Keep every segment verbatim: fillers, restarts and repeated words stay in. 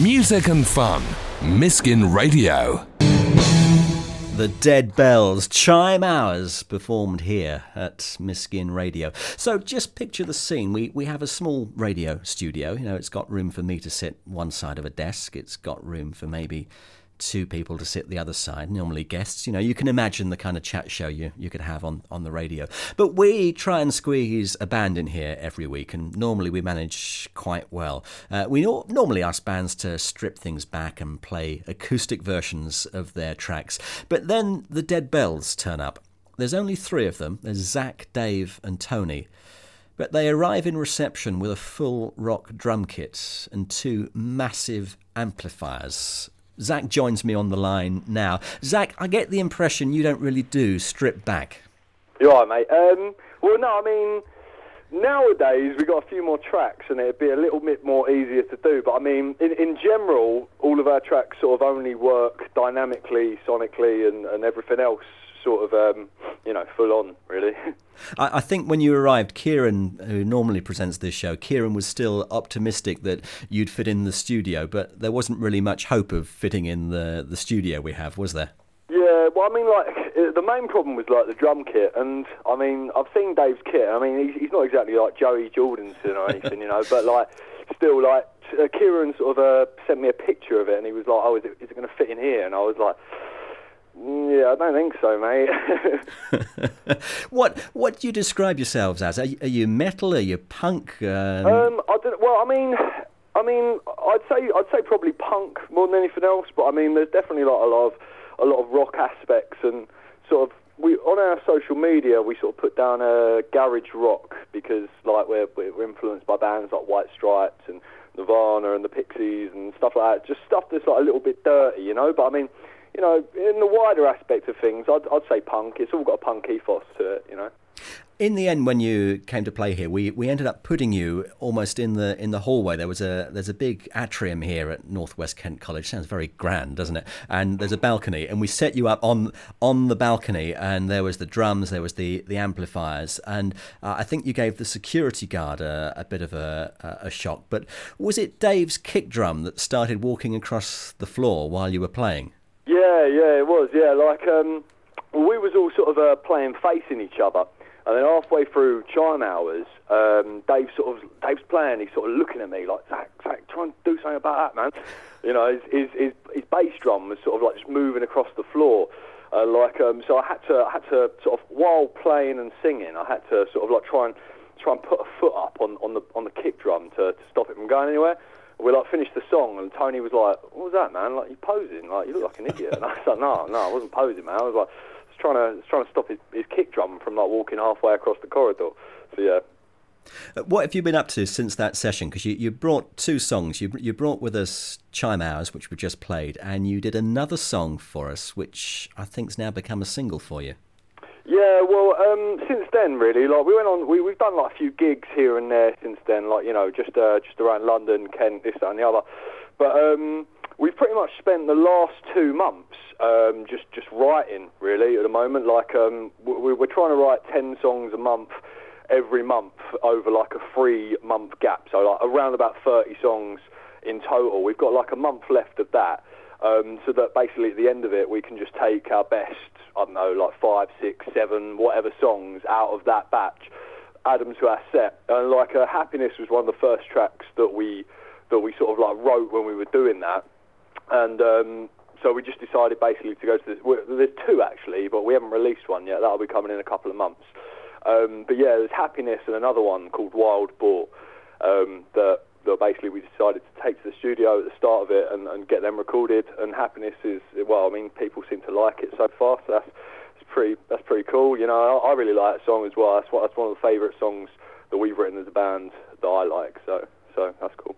Music and fun. Miskin Radio. The Dead Belles, Chime Hours, performed here at Miskin Radio. So just picture the scene. We we have a small radio studio. You know, it's got room for me to sit one side of a desk. It's got room for maybe two people to sit the other side, normally guests. You know, you can imagine the kind of chat show you, you could have on, on the radio. But we try and squeeze a band in here every week, and normally we manage quite well. Uh, we no- normally ask bands to strip things back and play acoustic versions of their tracks. But then the Dead Belles turn up. There's only three of them. There's Zakk, Dave and Tony. But they arrive in reception with a full rock drum kit and two massive amplifiers. Zakk joins me on the line now. Zakk, I get the impression you don't really do strip back. You're right, mate. Um, well, no, I mean, nowadays we've got a few more tracks and it'd be a little bit more easier to do. But, I mean, in, in general, all of our tracks sort of only work dynamically, sonically and, and everything else sort of, um, you know, full on, really. I, I think when you arrived, Kieran, who normally presents this show, Kieran was still optimistic that you'd fit in the studio, but there wasn't really much hope of fitting in the, the studio we have, was there? Yeah, well, I mean, like, the main problem was, like, the drum kit, and, I mean, I've seen Dave's kit. I mean, he's, he's not exactly like Joey Jordanson or anything, you know, but, like, still, like, uh, Kieran sort of uh, sent me a picture of it, and he was like, oh, is it, is it going to fit in here? And I was like... Yeah, I don't think so, mate. What What do you describe yourselves as? Are, are you metal? Are you punk? Um, um I don't, well, I mean, I mean, I'd say I'd say probably punk more than anything else. But I mean, there's definitely like a lot of a lot of rock aspects, and sort of we on our social media we sort of put down a garage rock because like we're we're influenced by bands like White Stripes and Nirvana and the Pixies and stuff like that. Just stuff that's like a little bit dirty, you know. But I mean. You know, in the wider aspect of things, I'd, I'd say punk. It's all got a punk ethos to it, you know. In the end, when you came to play here, we, we ended up putting you almost in the in the hallway. There was a there's a big atrium here at North West Kent College. Sounds very grand, doesn't it? And there's a balcony, and we set you up on on the balcony. And there was the drums, there was the, the amplifiers, and uh, I think you gave the security guard a, a bit of a, a shock. But was it Dave's kick drum that started walking across the floor while you were playing? Yeah, yeah, it was, yeah, like, um, we was all sort of uh, playing facing each other, and then halfway through Chime Hours, um, Dave sort of, Dave's playing, he's sort of looking at me like, Zakk, Zakk, try and do something about that, man. You know, his his, his, his bass drum was sort of like just moving across the floor, uh, like, um, so I had to, I had to sort of, while playing and singing, I had to sort of like try and, try and put a foot up on, on the, on the kick drum to, to stop it from going anywhere. We, like, finished the song, and Tony was like, what was that, man? Like, you're posing. Like, you look like an idiot. And I was like, no, no, I wasn't posing, man. I was like, just trying to just trying to stop his, his kick drum from, like, walking halfway across the corridor. So, yeah. What have you been up to since that session? Because you, you brought two songs. You you brought with us Chime Hours, which we just played, and you did another song for us, which I think's now become a single for you. Yeah, well, um, since then, really, like, we went on, we, we've done, like, a few gigs here and there since then, like, you know, just uh, just around London, Kent, this, that and the other. But um, we've pretty much spent the last two months um, just, just writing, really, at the moment. Like, um, we, we're trying to write ten songs a month, every month, over, like, a three-month gap. So, like, around about thirty songs in total. We've got, like, a month left of that, um, so that basically at the end of it we can just take our best... I don't know, like five, six, seven, whatever songs out of that batch, add them to our set. And like, uh, Happiness was one of the first tracks that we that we sort of like wrote when we were doing that. And um, so we just decided basically to go to this. There's two actually, but we haven't released one yet. That'll be coming in a couple of months. Um, but yeah, there's Happiness and another one called Wild Boar um, that that basically we decided to take to the studio at the start of it and, and get them recorded. And Happiness is, well, I mean, people seem to like it so far, so that's, that's pretty that's pretty cool. You know, I, I really like that song as well. That's, what, that's one of the favourite songs that we've written as a band that I like, so so that's cool.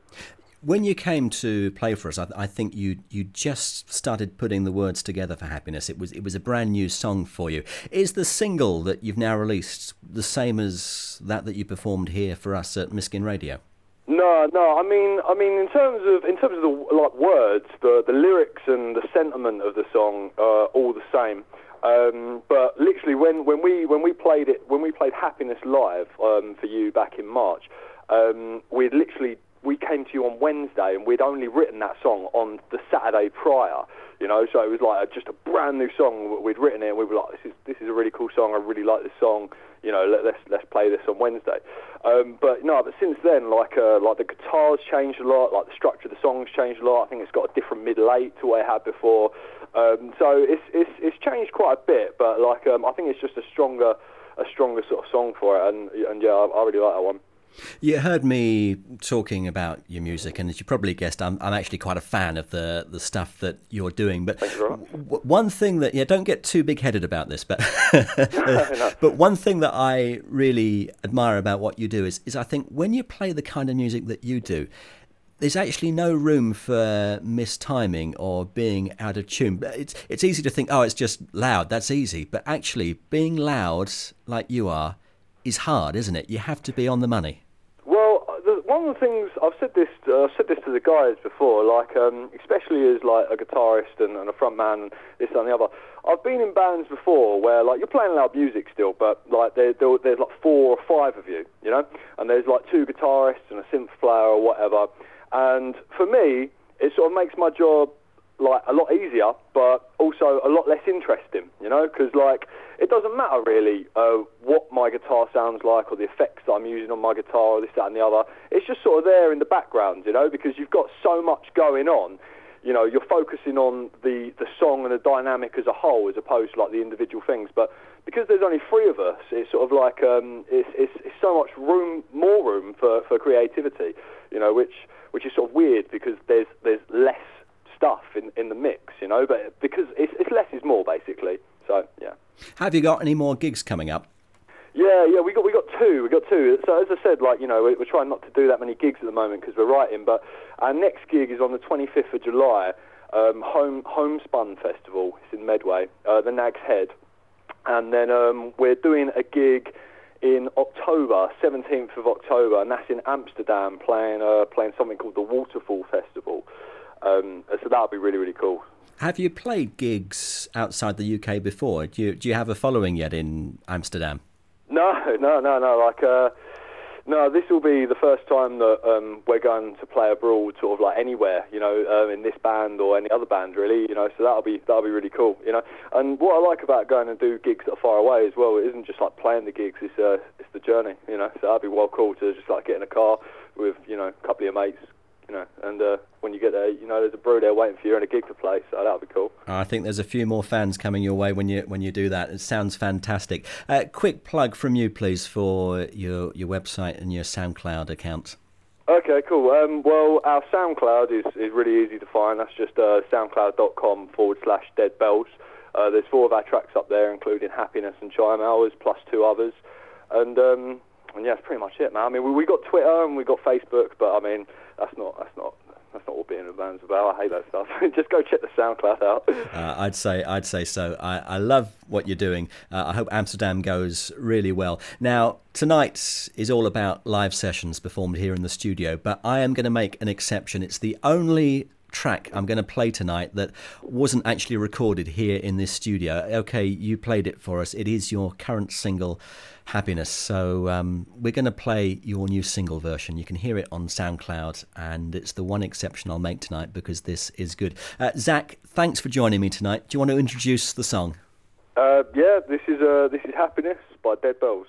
When you came to play for us, I, I think you you just started putting the words together for Happiness. It was it was a brand new song for you. Is the single that you've now released the same as that that you performed here for us at Miskin Radio? No, no. I mean, I mean, in terms of in terms of the like words, the the lyrics and the sentiment of the song are all the same. Um, but literally, when, when we when we played it, when we played Happiness live um, for you back in March, um, we literally we came to you on Wednesday and we'd only written that song on the Saturday prior, you know, so it was like just a brand new song. We'd written it and we were like, this is this is a really cool song, I really like this song, you know, let, let's let's play this on Wednesday. Um, but no, but since then, like uh, like the guitars changed a lot, like the structure of the songs changed a lot. I think it's got a different middle eight to what I had before. Um, so it's it's it's changed quite a bit, but like um, I think it's just a stronger a stronger sort of song for it, and and yeah, I, I really like that one. You heard me talking about your music, and as you probably guessed, I'm, I'm actually quite a fan of the, the stuff that you're doing. But w- one thing that, yeah, don't get too big-headed about this, but but one thing that I really admire about what you do is, is I think when you play the kind of music that you do, there's actually no room for mistiming or being out of tune. It's it's easy to think, oh, it's just loud, that's easy. But actually, being loud like you are is hard, isn't it? You have to be on the money. One of the things I've said this uh, I've said this to the guys before, like um, especially as like a guitarist and, and a frontman and this and the other. I've been in bands before where like you're playing loud music still, but like there, there, there's like four or five of you, you know, and there's like two guitarists and a synth player or whatever. And for me, it sort of makes my job like a lot easier, but also a lot less interesting, you know, because like it doesn't matter really uh, what my guitar sounds like or the effects that I'm using on my guitar or this, that and the other. It's just sort of there in the background, you know, because you've got so much going on. You know, you're focusing on the, the song and the dynamic as a whole as opposed to like the individual things. But because there's only three of us, it's sort of like um, it's, it's, it's so much room, more room for, for creativity, you know, which which is sort of weird because there's there's less stuff in, in the mix, you know, but because it's, it's less is more basically. So yeah. Have you got any more gigs coming up? Yeah, yeah, we got we got two, we got two. So as I said, like you know, we're, we're trying not to do that many gigs at the moment because we're writing. But our next gig is on the twenty-fifth of July, um, Home Homespun Festival. It's in Medway, uh, the Nag's Head, and then um, we're doing a gig in October, seventeenth of October, and that's in Amsterdam, playing uh, playing something called the Waterfall Festival. Um, so that'll be really really cool. Have you played gigs outside the U K before? Do you do you have a following yet in Amsterdam? No, no, no, no. Like, uh, no, this will be the first time that um, we're going to play abroad, sort of like anywhere, you know, um, in this band or any other band, really, you know. So that'll be that'll be really cool, you know. And what I like about going and do gigs that are far away as well, it isn't just like playing the gigs; it's uh, it's the journey, you know. So that'd be well cool to just like get in a car with you know a couple of your mates. You know, and uh, when you get there, you know, there's a brew there waiting for you and a gig to play, so that'll be cool. I think there's a few more fans coming your way when you when you do that. It sounds fantastic. Uh, quick plug from you, please, for your your website and your SoundCloud account. Okay, cool. Um, well, our SoundCloud is, is really easy to find. That's just uh, soundcloud.com forward slash Dead Belles. Uh, there's four of our tracks up there, including Happiness and Chime Hours, plus two others. And, um, and yeah, that's pretty much it, man. I mean, we, we got Twitter and we got Facebook, but, I mean... That's not that's not that's not all being in bands about. I hate that stuff. Just go check the SoundCloud out. Uh, I'd say I'd say so. I, I love what you're doing. Uh, I hope Amsterdam goes really well. Now tonight is all about live sessions performed here in the studio, but I am going to make an exception. It's the only track I'm going to play tonight that wasn't actually recorded here in this studio. Okay, you played it for us. It is your current single, Happiness. So um, we're going to play your new single version. You can hear it on SoundCloud, and it's the one exception I'll make tonight because this is good. Uh, Zakk, thanks for joining me tonight. Do you want to introduce the song? Uh, yeah, this is uh, this is Happiness by Dead Belles.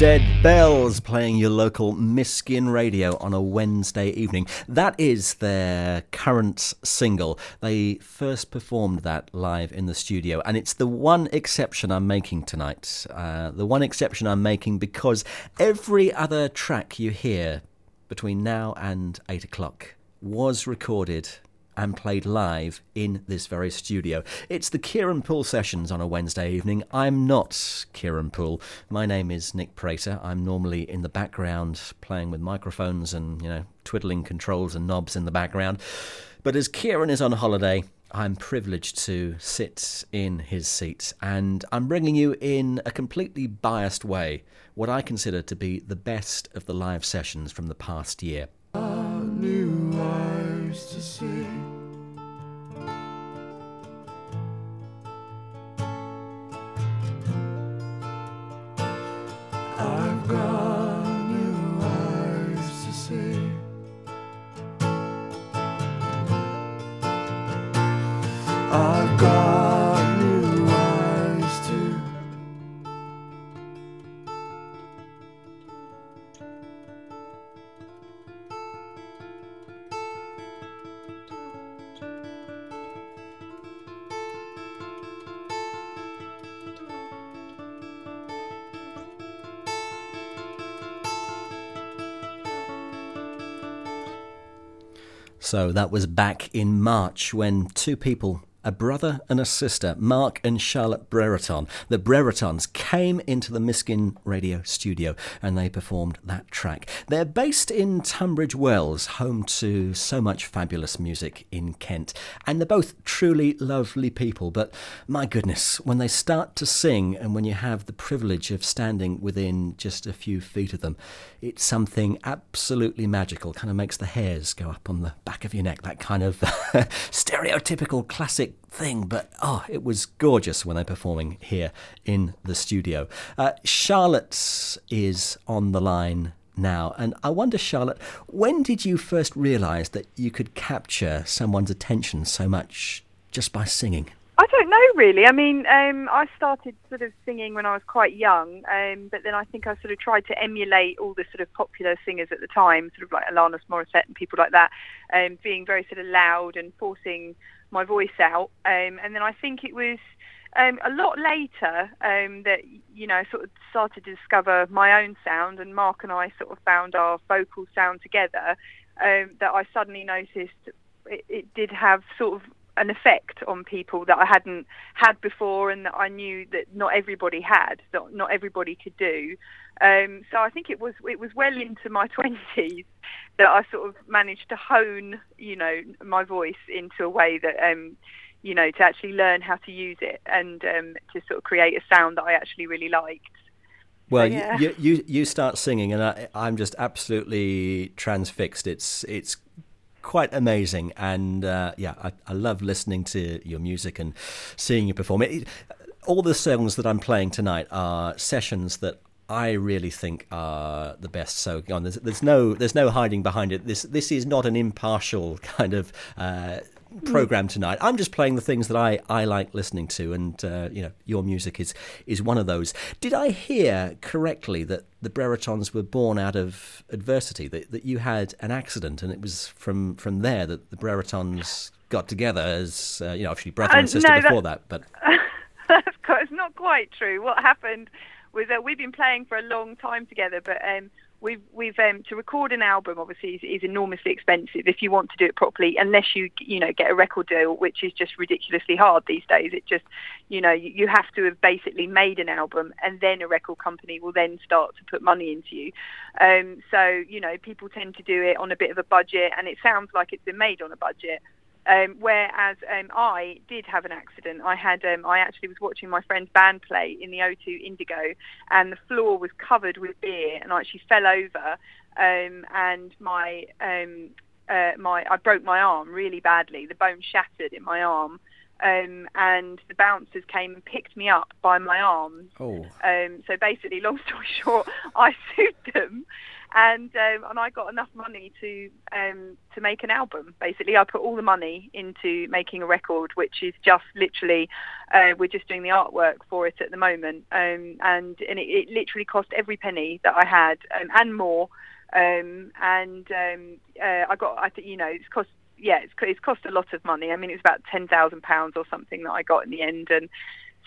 Dead Belles playing your local Miskin Radio on a Wednesday evening. That is their current single. They first performed that live in the studio, and it's the one exception I'm making tonight. Uh, the one exception I'm making because every other track you hear between now and eight o'clock was recorded and played live in this very studio. It's the Kieran Poole sessions on a Wednesday evening. I'm not Kieran Poole. My name is Nick Prater. I'm normally in the background playing with microphones and, you know, twiddling controls and knobs in the background. But as Kieran is on holiday, I'm privileged to sit in his seat, and I'm bringing you in a completely biased way what I consider to be the best of the live sessions from the past year. I knew I used to see So that was back in March when two people, a brother and a sister, Mark and Charlotte Brereton, the Breretons, came into the Miskin Radio studio and they performed that track. They're based in Tunbridge Wells, home to so much fabulous music in Kent. And they're both truly lovely people, but my goodness, when they start to sing and when you have the privilege of standing within just a few feet of them, it's something absolutely magical. Kind of makes the hairs go up on the back of your neck, that kind of stereotypical classic thing, but oh, it was gorgeous when they're performing here in the studio. Uh, Charlotte is on the line now, and I wonder, Charlotte, when did you first realise that you could capture someone's attention so much just by singing? I don't know, really. I mean, um, I started sort of singing when I was quite young, um, but then I think I sort of tried to emulate all the sort of popular singers at the time, sort of like Alanis Morissette and people like that, um, being very sort of loud and forcing my voice out, um, and then I think it was um, a lot later um, that, you know, sort of started to discover my own sound, and Mark and I sort of found our vocal sound together, um, that I suddenly noticed it, it did have sort of an effect on people that I hadn't had before, and that I knew that not everybody had, that not everybody could do. Um, so I think it was it was well into my twenties that I sort of managed to hone, you know, my voice into a way that, um, you know, to actually learn how to use it and um, to sort of create a sound that I actually really liked. Well, so, yeah. you, you you start singing, and I, I'm just absolutely transfixed. It's it's. Quite amazing, and uh, yeah, I, I love listening to your music and seeing you perform it. All the songs that I'm playing tonight are sessions that I really think are the best. So on, there's, there's no there's no hiding behind it. This this is not an impartial kind of uh, program tonight. I'm just playing the things that I, I like listening to, and uh, you know, your music is is one of those. Did I hear correctly that the Breretons were born out of adversity, that, that you had an accident, and it was from, from there that the Breretons got together as, uh, you know, actually brother uh, and sister no, before that. that but That's quite, it's not quite true. What happened was that we've been playing for a long time together, but um, we've, we've um, to record an album, obviously, is, is enormously expensive if you want to do it properly, unless you, you know, get a record deal, which is just ridiculously hard these days. It just, you know, you have to have basically made an album, and then a record company will then start to put money into you. Um, so, you know, people tend to do it on a bit of a budget, and it sounds like it's been made on a budget. Um, whereas um, I did have an accident. I had um, I actually was watching my friend's band play in the O two Indigo, and the floor was covered with beer, and I actually fell over, um, and my um, uh, my I broke my arm really badly. The bone shattered in my arm, um, and the bouncers came and picked me up by my arms. Oh. Um, so basically, long story short, I sued them. And um, and I got enough money to um, to make an album. Basically, I put all the money into making a record, which is just literally uh, we're just doing the artwork for it at the moment. Um, and and it, it literally cost every penny that I had um, and more. Um, and um, uh, I got I think you know it's cost. Yeah, it's, it's cost a lot of money. I mean, it was about ten thousand pounds or something that I got in the end. And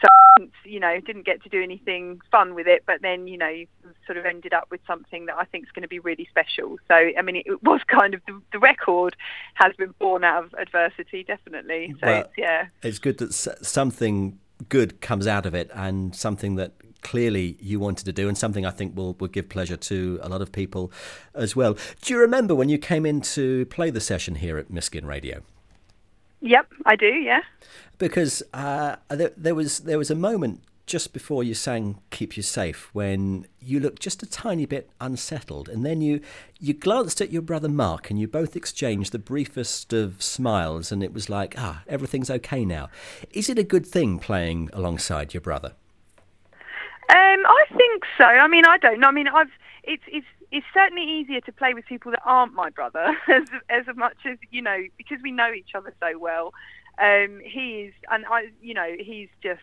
so, you know, didn't get to do anything fun with it. But then, you know, you sort of ended up with something that I think is going to be really special. So, I mean, it, it was kind of the, the record has been born out of adversity, definitely. So, well, it's, yeah. It's good that something good comes out of it, and something that clearly you wanted to do, and something I think will, will give pleasure to a lot of people as well. Do you remember when you came in to play the session here at Miskin Radio? Yep, I do, yeah. Because uh, there, there was there was a moment just before you sang Keep You Safe when you looked just a tiny bit unsettled, and then you, you glanced at your brother Mark and you both exchanged the briefest of smiles, and it was like, ah, everything's okay now. Is it a good thing playing alongside your brother? Um, I think so. I mean, I don't know. I mean, I've it's it's it's certainly easier to play with people that aren't my brother, as as much as, you know, because we know each other so well. Um, he is, and I, you know, he's just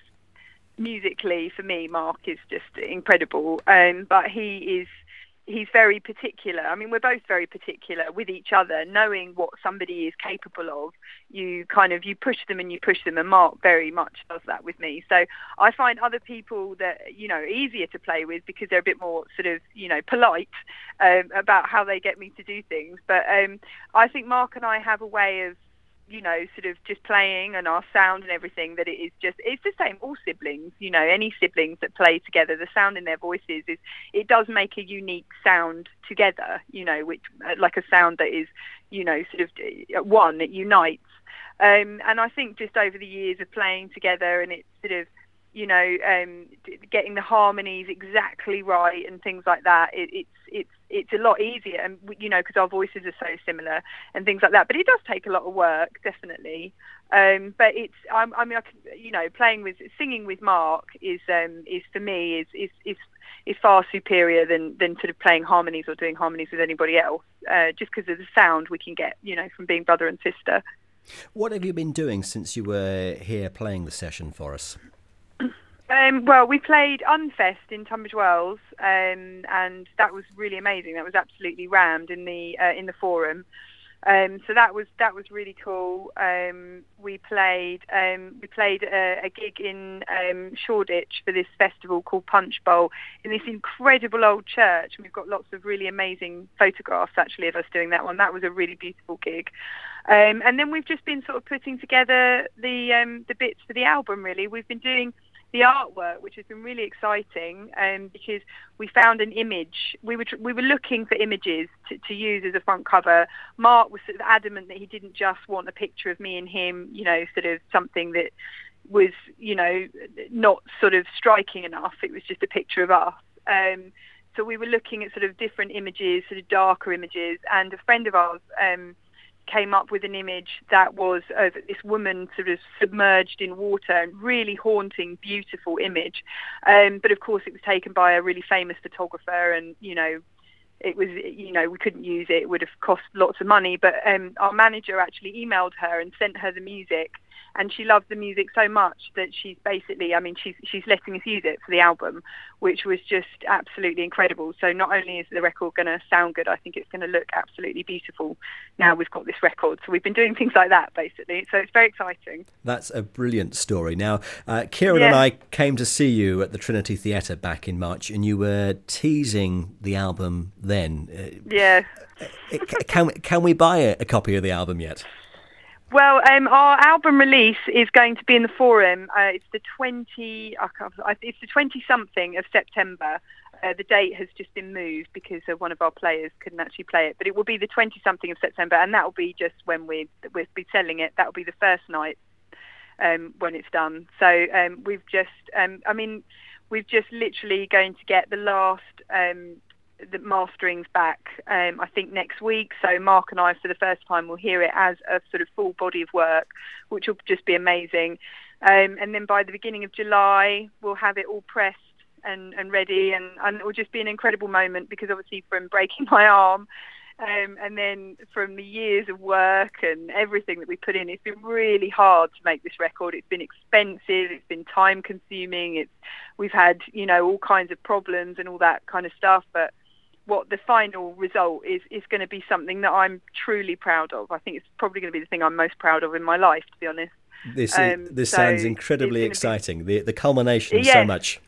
musically for me. Mark is just incredible, um, but he is he's very particular. I mean, we're both very particular with each other. Knowing what somebody is capable of, you kind of you push them and you push them, and Mark very much does that with me. So I find other people that, you know, easier to play with because they're a bit more sort of, you know, polite um, about how they get me to do things. But um, I think Mark and I have a way of, you know, sort of just playing, and our sound and everything, that it is just, it's the same, all siblings, you know, any siblings that play together, the sound in their voices is, it does make a unique sound together, you know, which, like a sound that is, you know, sort of one, that unites. Um, and I think just over the years of playing together, and it's sort of, you know, um, getting the harmonies exactly right and things like that, it, it's it's it's a lot easier, and you know, because our voices are so similar and things like that. But it does take a lot of work, definitely. Um, but it's I, I mean, I can, you know, playing with singing with Mark is um, is for me is is is is far superior than than sort of playing harmonies or doing harmonies with anybody else, uh, just because of the sound we can get, you know, from being brother and sister. What have you been doing since you were here playing the session for us? Um, well, we played Unfest in Tunbridge Wells, um, and that was really amazing. That was absolutely rammed in the uh, in the forum. Um, so that was that was really cool. Um, we played um, we played a, a gig in um, Shoreditch for this festival called Punchbowl in this incredible old church. We've got lots of really amazing photographs actually of us doing that one. That was a really beautiful gig. Um, and then we've just been sort of putting together the um, the bits for the album. Really, we've been doing the artwork, which has been really exciting, um, because we found an image. We were tr- we were looking for images to, to use as a front cover. Mark was sort of adamant that he didn't just want a picture of me and him, you know, sort of something that was, you know, not sort of striking enough. It was just a picture of us. Um, so we were looking at sort of different images, sort of darker images, and a friend of ours um, came up with an image that was of this woman sort of submerged in water, and really haunting, beautiful image. Um, but of course it was taken by a really famous photographer, and, you know, it was, you know, we couldn't use it. It would have cost lots of money. But um, our manager actually emailed her and sent her the music, and she loved the music so much that she's basically, I mean, she's she's letting us use it for the album, which was just absolutely incredible. So not only is the record going to sound good, I think it's going to look absolutely beautiful now we've got this record. So we've been doing things like that, basically. So it's very exciting. That's a brilliant story. Now, uh, Kieran yeah. and I came to see you at the Trinity Theatre back in March, and you were teasing the album then. Yeah. can, can we buy a copy of the album yet? Well, um, our album release is going to be in the forum. Uh, it's the twenty, I can't, it's the twenty something of September. Uh, the date has just been moved because uh, one of our players couldn't actually play it, but it will be the twenty something of September, and that will be just when we we'll be selling it. That will be the first night um, when it's done. So um, we've just, um, I mean, we've just literally going to get the last. Um, the masterings back um I think next week, so Mark and I for the first time will hear it as a sort of full body of work, which will just be amazing. Um and then by the beginning of July we'll have it all pressed and, and ready, and, and it will just be an incredible moment, because obviously from breaking my arm um, and then from the years of work and everything that we put in, it's been really hard to make this record. It's been expensive, it's been time consuming, it's we've had, you know, all kinds of problems and all that kind of stuff, but what the final result is is going to be something that I'm truly proud of. I think it's probably going to be the thing I'm most proud of in my life, to be honest. This um, is, this so sounds incredibly exciting. Be... The the culmination of yes. so much.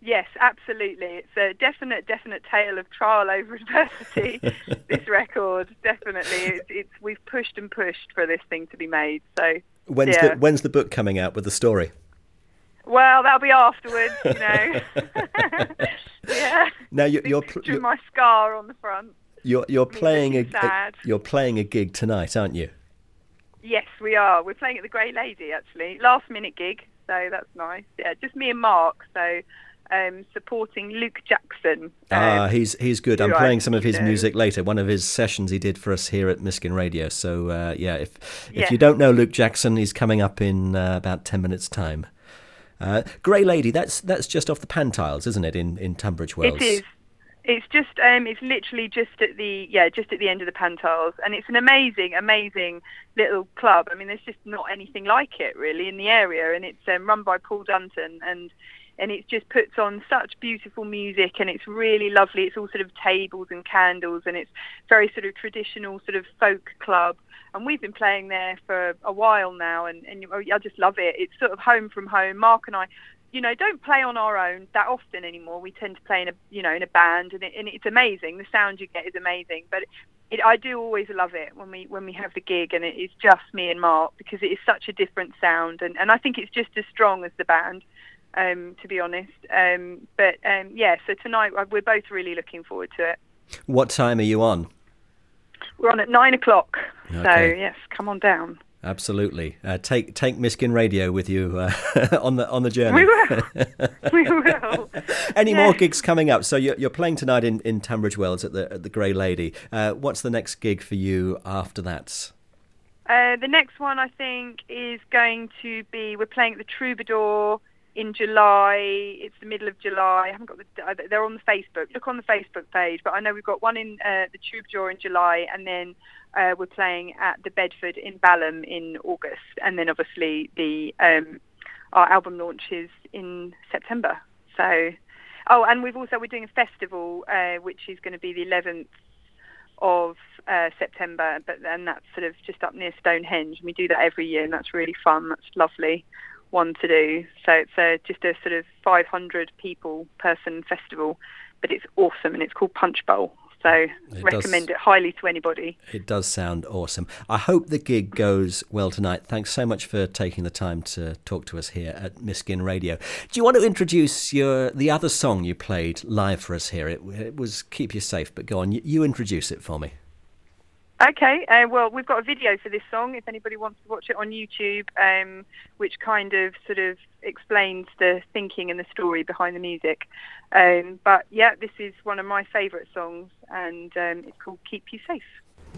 Yes, absolutely. It's a definite, definite tale of trial over adversity. This record, definitely, it's, it's we've pushed and pushed for this thing to be made. So when's yeah. the when's the book coming out with the story? Well, that'll be afterwards, you know. yeah. Now you're, you're, you're my scar on the front. You're you're playing a, a you're playing a gig tonight, aren't you? Yes, we are. We're playing at the Grey Lady, actually, last minute gig, so that's nice. Yeah, just me and Mark. So um, supporting Luke Jackson. Um, ah, he's he's good. I'm playing some of his know. music later. One of his sessions he did for us here at Miskin Radio. So uh, yeah, if if yes. you don't know Luke Jackson, he's coming up in uh, about ten minutes' time. Uh, Grey Lady, that's that's just off the Pantiles, isn't it, in, in Tunbridge Wells? It is. It's just, um, it's literally just at the, yeah, just at the end of the Pantiles, and it's an amazing, amazing little club. I mean, there's just not anything like it really in the area, and it's um, run by Paul Dunton, and and it just puts on such beautiful music, and it's really lovely. It's all sort of tables and candles, and it's very sort of traditional sort of folk club. And we've been playing there for a while now, and, and I just love it. It's sort of home from home. Mark and I, you know, don't play on our own that often anymore. We tend to play in a, you know, in a band, and, it, and it's amazing. The sound you get is amazing. But it, it, I do always love it when we when we have the gig, and it is just me and Mark, because it is such a different sound, and, and I think it's just as strong as the band, um, to be honest. Um, but um, yeah, so tonight we're both really looking forward to it. What time are you on? We're on at nine o'clock, okay. So yes, come on down. Absolutely, uh, take take Miskin Radio with you uh, on the on the journey. We will, we will. Any yes. more gigs coming up? So you're, you're playing tonight in, in Tunbridge Wells at the at the Grey Lady. Uh, what's the next gig for you after that? Uh, the next one I think is going to be we're playing at the Troubadour in July. It's the middle of July. I haven't got the. They're on the Facebook. Look on the Facebook page. But I know we've got one in uh, the Troubadour in July, and then uh, we're playing at the Bedford in Balham in August, and then obviously the um, our album launch is in September. So, oh, and we've also we're doing a festival uh, which is going to be the eleventh of uh, September, but then that's sort of just up near Stonehenge. And we do that every year, and that's really fun. That's lovely. One to do. So it's a, just a sort of five hundred people person festival, but it's awesome, and it's called Punchbowl. So it recommend does, it highly to anybody. It does sound awesome. I hope the gig goes well tonight. Thanks so much for taking the time to talk to us here at Miskin Radio. Do you want to introduce your the other song you played live for us here? It, it was Keep You Safe, but go on, you, you introduce it for me. Okay, uh, well, we've got a video for this song, if anybody wants to watch it on YouTube, um, which kind of sort of explains the thinking and the story behind the music. Um, but yeah, this is one of my favourite songs, and um, it's called Keep You Safe.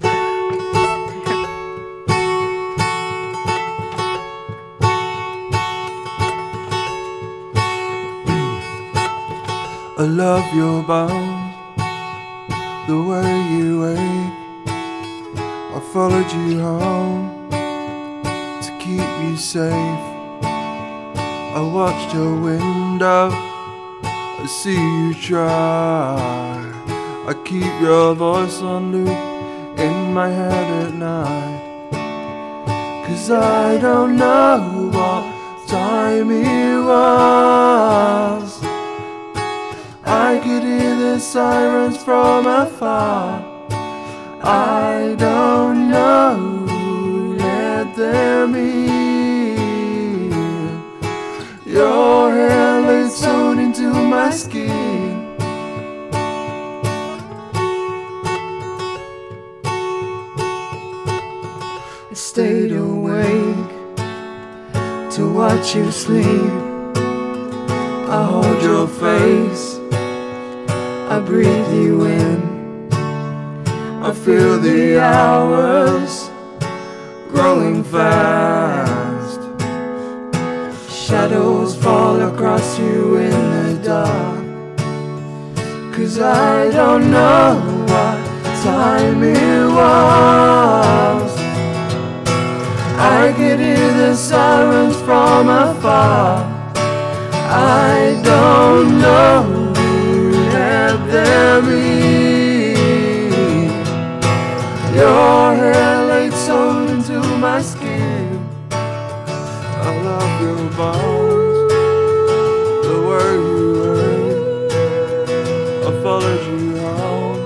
I love your bones, the way you wake. I followed you home to keep you safe. I watched your window, I see you try. I keep your voice on loop in my head at night, 'cause I don't know what time it was. I could hear the sirens from afar. I don't know who let them in. Your hair laid sewn into my skin. I stayed awake to watch you sleep. I hold your face, I breathe you in. I feel the hours growing fast. shadows fall across you in the dark. 'Cause I don't know what time it was. I could hear the sirens from afar. I don't know who let them in. Your hair laid so into my skin. I love your bones, the way you were. I followed you home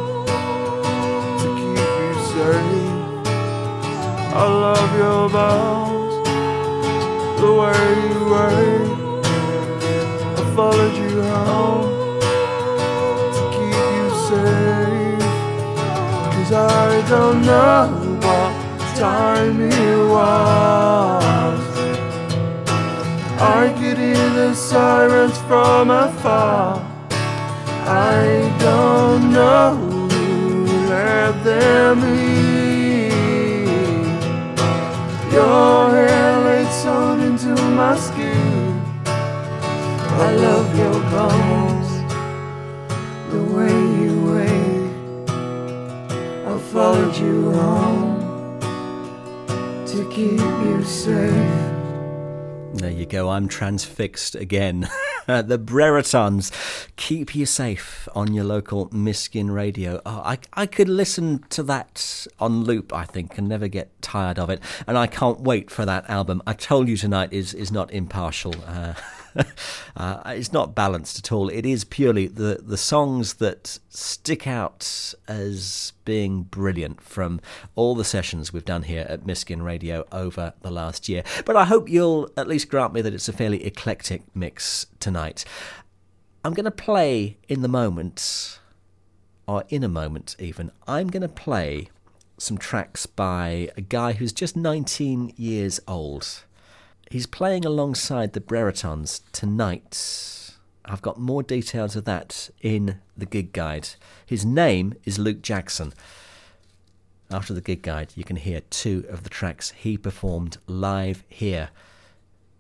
to keep you safe. I love your bones, the way you were. I followed you home to keep you safe. 'Cause I don't know what time it was. I could hear the sirens from afar. I don't know who let them in. Your hair laid sewn into my skin. I love your bones, the way you wake. I followed you home to keep you safe. There you go, I'm transfixed again. The Breretons, Keep You Safe on your local Miskin Radio. Oh, I, I could listen to that on loop, I think, and never get tired of it. And I can't wait for that album. I Told You Tonight is, is not impartial. Uh, uh, it's not balanced at all. It is purely the, the songs that stick out as being brilliant from all the sessions we've done here at Miskin Radio over the last year. But I hope you'll at least grant me that it's a fairly eclectic mix tonight. I'm going to play in the moment, or in a moment even, I'm going to play some tracks by a guy who's just nineteen years old. He's playing alongside the Breretons tonight. I've got more details of that in the gig guide. His name is Luke Jackson. After the gig guide, you can hear two of the tracks he performed live here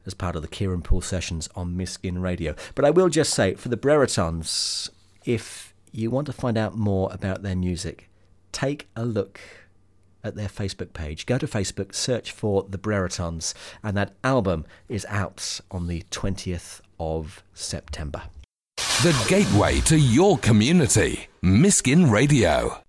as part of the Kieran Poole sessions on Miskin Radio. But I will just say, for the Breretons, if you want to find out more about their music, take a look at their Facebook page. Go to Facebook, search for The Breretons, and that album is out on the twentieth of September. The gateway to your community, Miskin Radio.